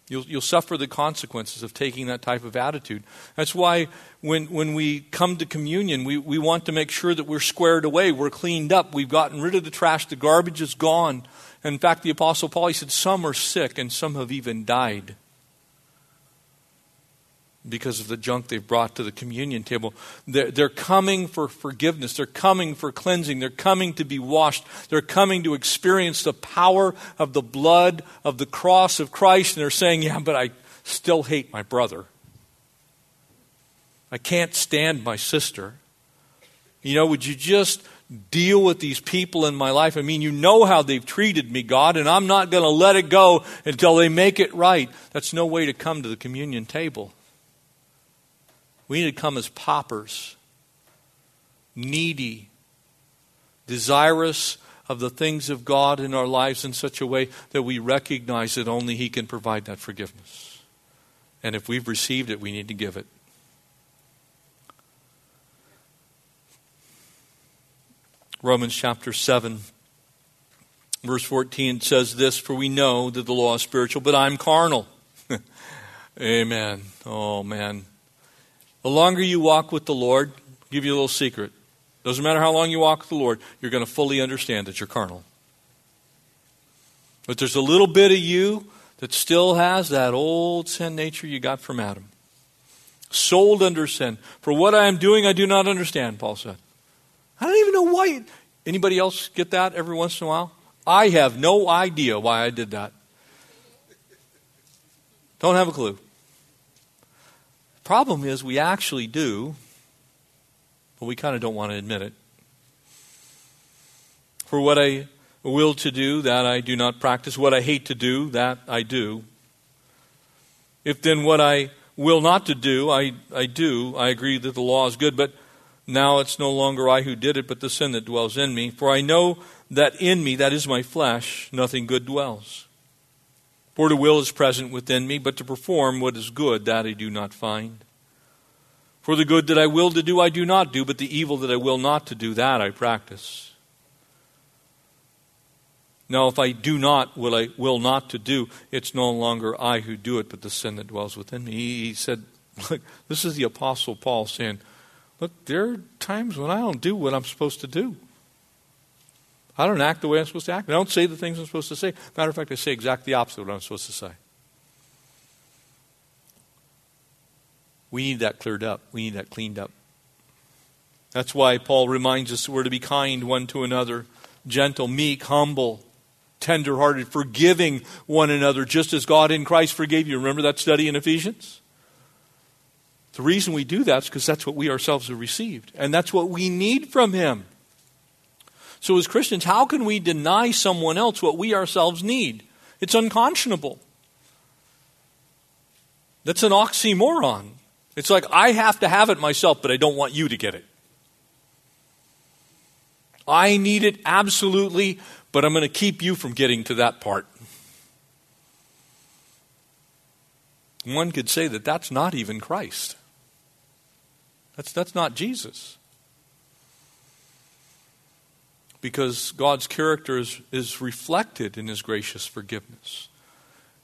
You'll suffer the consequences of taking that type of attitude. That's why when we come to communion, we want to make sure that we're squared away, we're cleaned up, we've gotten rid of the trash, the garbage is gone. In fact, the Apostle Paul, he said, some are sick and some have even died because of the junk they've brought to the communion table. They're coming for forgiveness. They're coming for cleansing. They're coming to be washed. They're coming to experience the power of the blood of the cross of Christ. And they're saying, yeah, but I still hate my brother. I can't stand my sister. You know, would you just deal with these people in my life? I mean, you know how they've treated me, God, and I'm not going to let it go until they make it right. That's no way to come to the communion table. We need to come as paupers, needy, desirous of the things of God in our lives in such a way that we recognize that only He can provide that forgiveness. And if we've received it, we need to give it. Romans chapter 7, verse 14 says this, for we know that the law is spiritual, but I'm carnal. Amen. Oh, man. The longer you walk with the Lord, I'll give you a little secret. Doesn't matter how long you walk with the Lord, you're going to fully understand that you're carnal. But there's a little bit of you that still has that old sin nature you got from Adam. Sold under sin. For what I am doing, I do not understand, Paul said. I don't even know why. Anybody else get that every once in a while? I have no idea why I did that. Don't have a clue. Problem is we actually do, but we kind of don't want to admit it. For what I will to do, that I do not practice. What I hate to do, that I do. If then what I will not to do, I do, I agree that the law is good, but now it's no longer I who did it, but the sin that dwells in me. For I know that in me, that is my flesh, nothing good dwells. For the will is present within me, but to perform what is good, that I do not find. For the good that I will to do, I do not do, but the evil that I will not to do, that I practice. Now, if I do not what I will not to do, it's no longer I who do it, but the sin that dwells within me. He said, look, this is the Apostle Paul saying, look, there are times when I don't do what I'm supposed to do. I don't act the way I'm supposed to act. I don't say the things I'm supposed to say. Matter of fact, I say exactly the opposite of what I'm supposed to say. We need that cleared up. We need that cleaned up. That's why Paul reminds us we're to be kind one to another, gentle, meek, humble, tender-hearted, forgiving one another, just as God in Christ forgave you. Remember that study in Ephesians? The reason we do that is because that's what we ourselves have received, and that's what we need from Him. So as Christians, how can we deny someone else what we ourselves need? It's unconscionable. That's an oxymoron. It's like, I have to have it myself, but I don't want you to get it. I need it absolutely, but I'm going to keep you from getting to that part. One could say that that's not even Christ. That's not Jesus. Because God's character is reflected in His gracious forgiveness.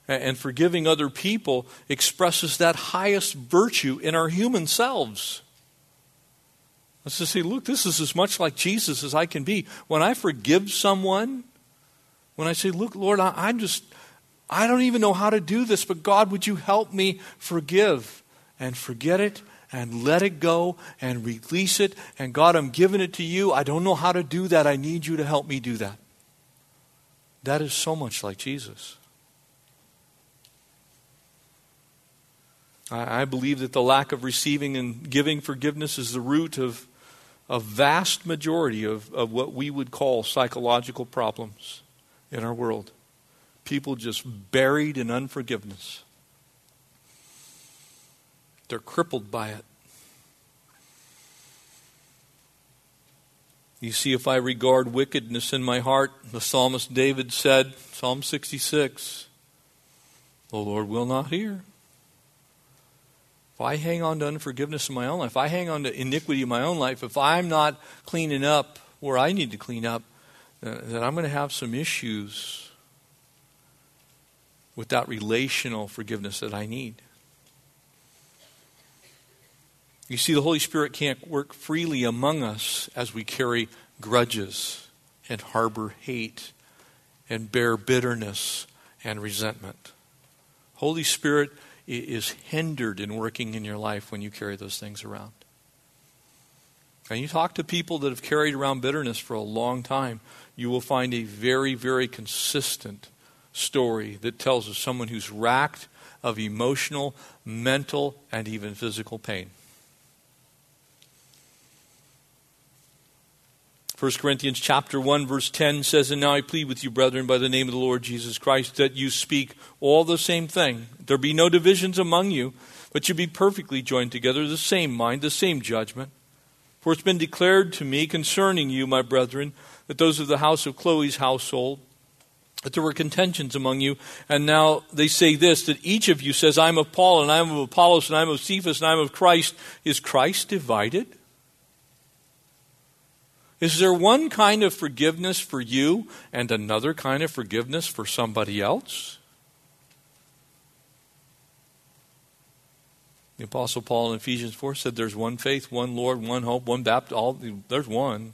And forgiving other people expresses that highest virtue in our human selves. Let's just say, look, this is as much like Jesus as I can be. When I forgive someone, when I say, look, Lord, I don't even know how to do this, but God, would you help me forgive and forget it and let it go and release it? And God, I'm giving it to you. I don't know how to do that. I need you to help me do that. That is so much like Jesus. I believe that the lack of receiving and giving forgiveness is the root of a vast majority of what we would call psychological problems in our world. People just buried in unforgiveness. They're crippled by it. You see, if I regard wickedness in my heart, the psalmist David said, Psalm 66, the Lord will not hear. If I hang on to unforgiveness in my own life, if I hang on to iniquity in my own life, if I'm not cleaning up where I need to clean up, then I'm going to have some issues with that relational forgiveness that I need. You see, the Holy Spirit can't work freely among us as we carry grudges and harbor hate and bear bitterness and resentment. Holy Spirit is hindered in working in your life when you carry those things around. And you talk to people that have carried around bitterness for a long time, you will find a very, very consistent story that tells of someone who's racked of emotional, mental, and even physical pain. 1 Corinthians chapter 1, verse 10 says, And now I plead with you, brethren, by the name of the Lord Jesus Christ, that you speak all the same thing. There be no divisions among you, but you be perfectly joined together, the same mind, the same judgment. For it's been declared to me concerning you, my brethren, that those of the house of Chloe's household, that there were contentions among you. And now they say this, that each of you says, I am of Paul, and I am of Apollos, and I am of Cephas, and I am of Christ. Is Christ divided? Is there one kind of forgiveness for you and another kind of forgiveness for somebody else? The Apostle Paul in Ephesians 4 said there's one faith, one Lord, one hope, one baptism. There's one.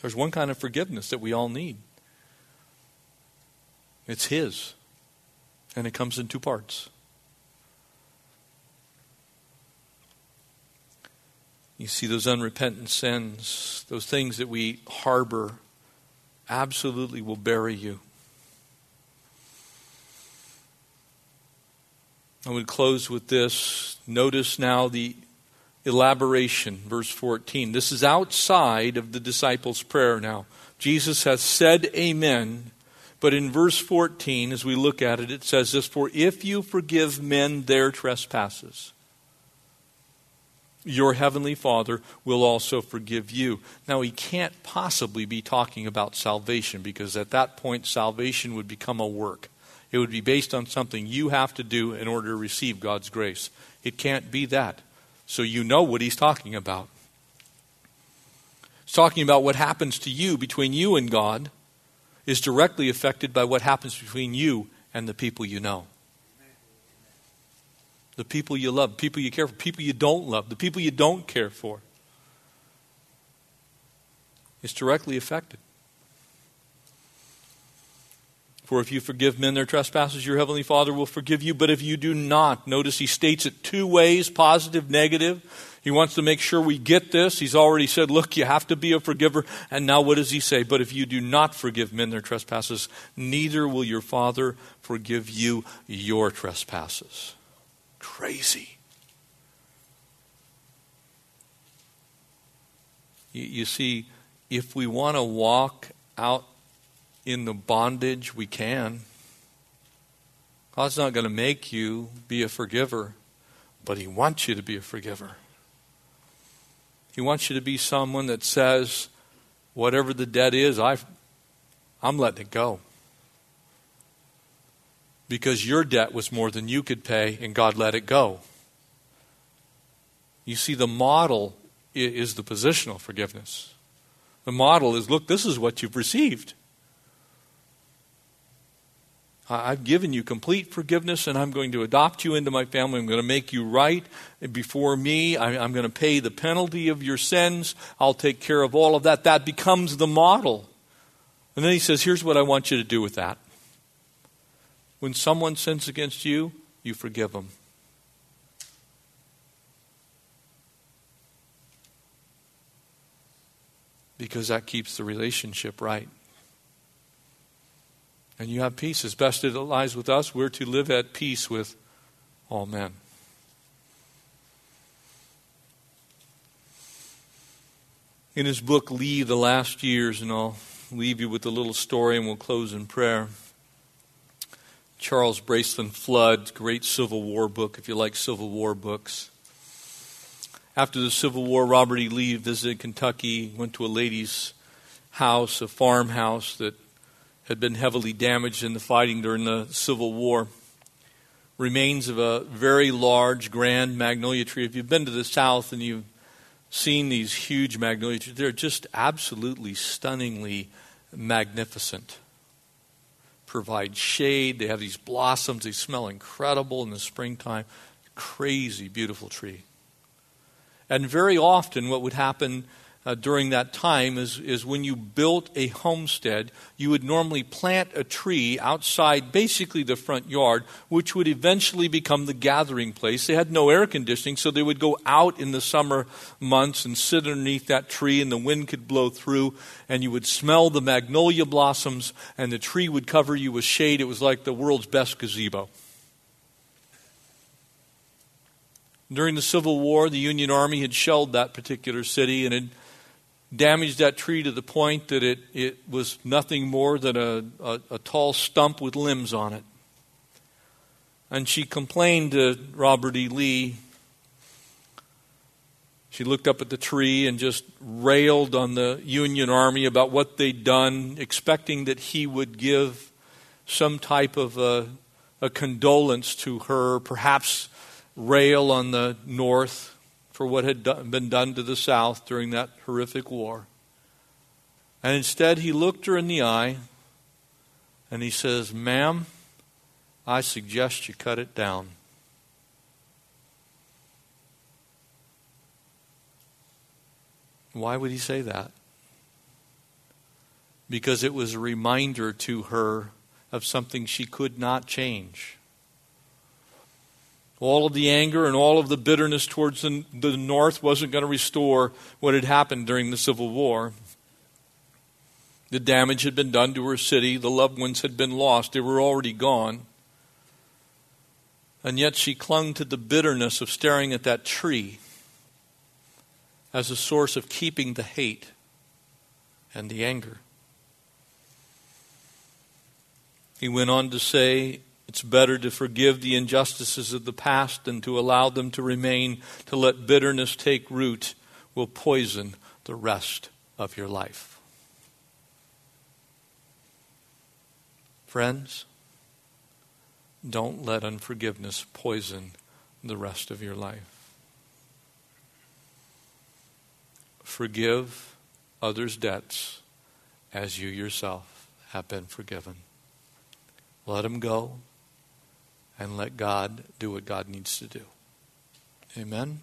There's one kind of forgiveness that we all need. It's His. And it comes in two parts. You see those unrepentant sins, those things that we harbor, absolutely will bury you. I would close with this. Notice now the elaboration, verse 14. This is outside of the disciples' prayer now. Jesus has said amen, but in verse 14, as we look at it, it says this, For if you forgive men their trespasses, your heavenly Father will also forgive you. Now, He can't possibly be talking about salvation, because at that point, salvation would become a work. It would be based on something you have to do in order to receive God's grace. It can't be that. So you know what He's talking about. He's talking about what happens to you between you and God is directly affected by what happens between you and the people you know. The people you love, people you care for, people you don't love, the people you don't care for. It's directly affected. For if you forgive men their trespasses, your heavenly Father will forgive you. But if you do not, notice he states it two ways, positive, negative. He wants to make sure we get this. He's already said, look, you have to be a forgiver. And now what does he say? But if you do not forgive men their trespasses, neither will your Father forgive you your trespasses. Crazy. You see, if we want to walk out in the bondage, we can. God's not going to make you be a forgiver, but he wants you to be a forgiver. He wants you to be someone that says, whatever the debt is, I'm letting it go. Because your debt was more than you could pay, and God let it go. You see, the model is the positional forgiveness. The model is, look, this is what you've received. I've given you complete forgiveness, and I'm going to adopt you into my family. I'm going to make you right before me. I'm going to pay the penalty of your sins. I'll take care of all of that. That becomes the model. And then he says, here's what I want you to do with that. When someone sins against you, you forgive them. Because that keeps the relationship right. And you have peace. As best it lies with us, we're to live at peace with all men. In his book, Lee, The Last Years, and I'll leave you with a little story and we'll close in prayer. Charles Braceland Flood, great Civil War book, if you like Civil War books. After the Civil War, Robert E. Lee visited Kentucky, went to a lady's house, a farmhouse that had been heavily damaged in the fighting during the Civil War. Remains of a very large, grand magnolia tree. If you've been to the South and you've seen these huge magnolia trees, they're just absolutely stunningly magnificent. Provide shade. They have these blossoms. They smell incredible in the springtime. Crazy, beautiful tree. And very often what would happen during that time is when you built a homestead, you would normally plant a tree outside basically the front yard, which would eventually become the gathering place. They had no air conditioning, so they would go out in the summer months and sit underneath that tree, and the wind could blow through, and you would smell the magnolia blossoms, and the tree would cover you with shade. It was like the world's best gazebo. During the Civil War, the Union Army had shelled that particular city and had damaged that tree to the point that it was nothing more than a tall stump with limbs on it. And she complained to Robert E. Lee. She looked up at the tree and just railed on the Union Army about what they'd done, expecting that he would give some type of a condolence to her, perhaps rail on the North for what had been done to the South during that horrific war. And instead, he looked her in the eye and he says, "Ma'am, I suggest you cut it down." Why would he say that? Because it was a reminder to her of something she could not change. All of the anger and all of the bitterness towards the North wasn't going to restore what had happened during the Civil War. The damage had been done to her city. The loved ones had been lost. They were already gone. And yet she clung to the bitterness of staring at that tree as a source of keeping the hate and the anger. He went on to say, "It's better to forgive the injustices of the past than to allow them to remain. To let bitterness take root will poison the rest of your life." Friends, don't let unforgiveness poison the rest of your life. Forgive others' debts as you yourself have been forgiven. Let them go. And let God do what God needs to do. Amen?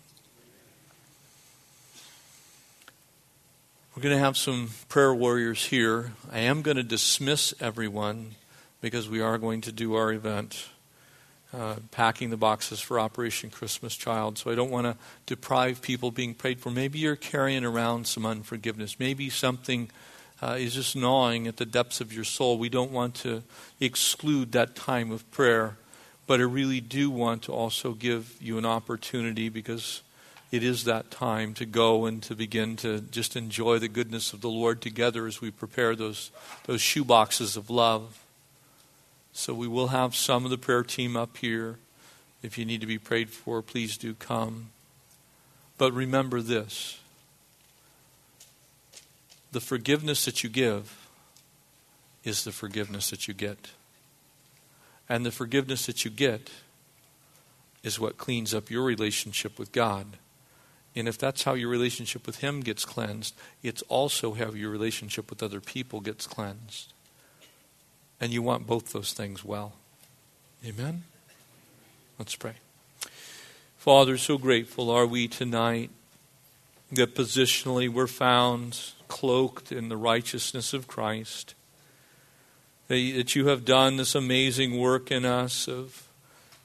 We're going to have some prayer warriors here. I am going to dismiss everyone because we are going to do our event. packing the boxes for Operation Christmas Child. So I don't want to deprive people being prayed for. Maybe you're carrying around some unforgiveness. Maybe something is just gnawing at the depths of your soul. We don't want to exclude that time of prayer, but I really do want to also give you an opportunity, because it is that time to go and to begin to just enjoy the goodness of the Lord together as we prepare those shoe boxes of love. So we will have some of the prayer team up here. If you need to be prayed for, please do come. But remember this: the forgiveness that you give is the forgiveness that you get. And the forgiveness that you get is what cleans up your relationship with God. And if that's how your relationship with Him gets cleansed, it's also how your relationship with other people gets cleansed. And you want both those things well. Amen? Let's pray. Father, so grateful are we tonight that positionally we're found cloaked in the righteousness of Christ, that you have done this amazing work in us of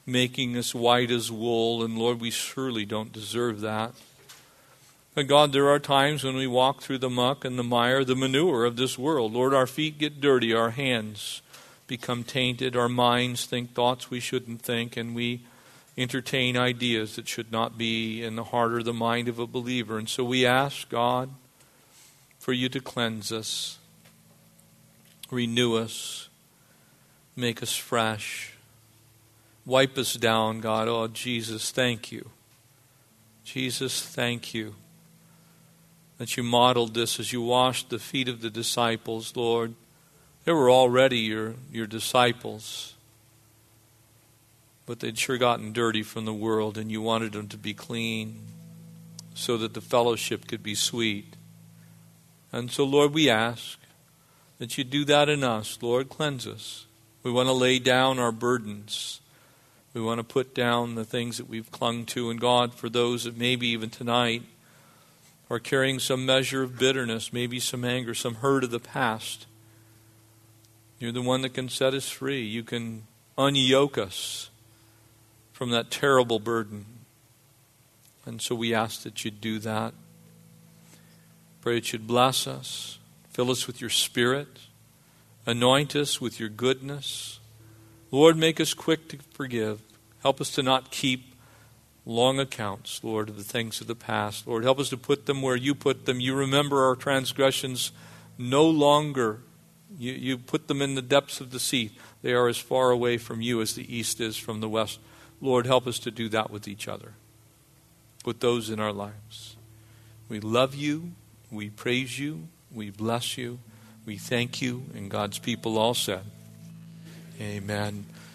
making us white as wool. And Lord, we surely don't deserve that. But God, there are times when we walk through the muck and the mire, the manure of this world. Lord, our feet get dirty, our hands become tainted, our minds think thoughts we shouldn't think, and we entertain ideas that should not be in the heart or the mind of a believer. And so we ask, God, for you to cleanse us, renew us, make us fresh, wipe us down, God. Oh, Jesus, thank you. Jesus, thank you that you modeled this as you washed the feet of the disciples, Lord. They were already your disciples, but they'd sure gotten dirty from the world, and you wanted them to be clean so that the fellowship could be sweet. And so, Lord, we ask that you do that in us. Lord, cleanse us. We want to lay down our burdens. We want to put down the things that we've clung to. And God, for those that maybe even tonight are carrying some measure of bitterness, maybe some anger, some hurt of the past, you're the one that can set us free. You can unyoke us from that terrible burden. And so we ask that you do that. Pray that you'd bless us, fill us with your Spirit, anoint us with your goodness. Lord, make us quick to forgive. Help us to not keep long accounts, Lord, of the things of the past. Lord, help us to put them where you put them. You remember our transgressions no longer. You put them in the depths of the sea. They are as far away from you as the east is from the west. Lord, help us to do that with each other, with those in our lives. We love you. We praise you. We bless you. We thank you. And God's people all said, Amen.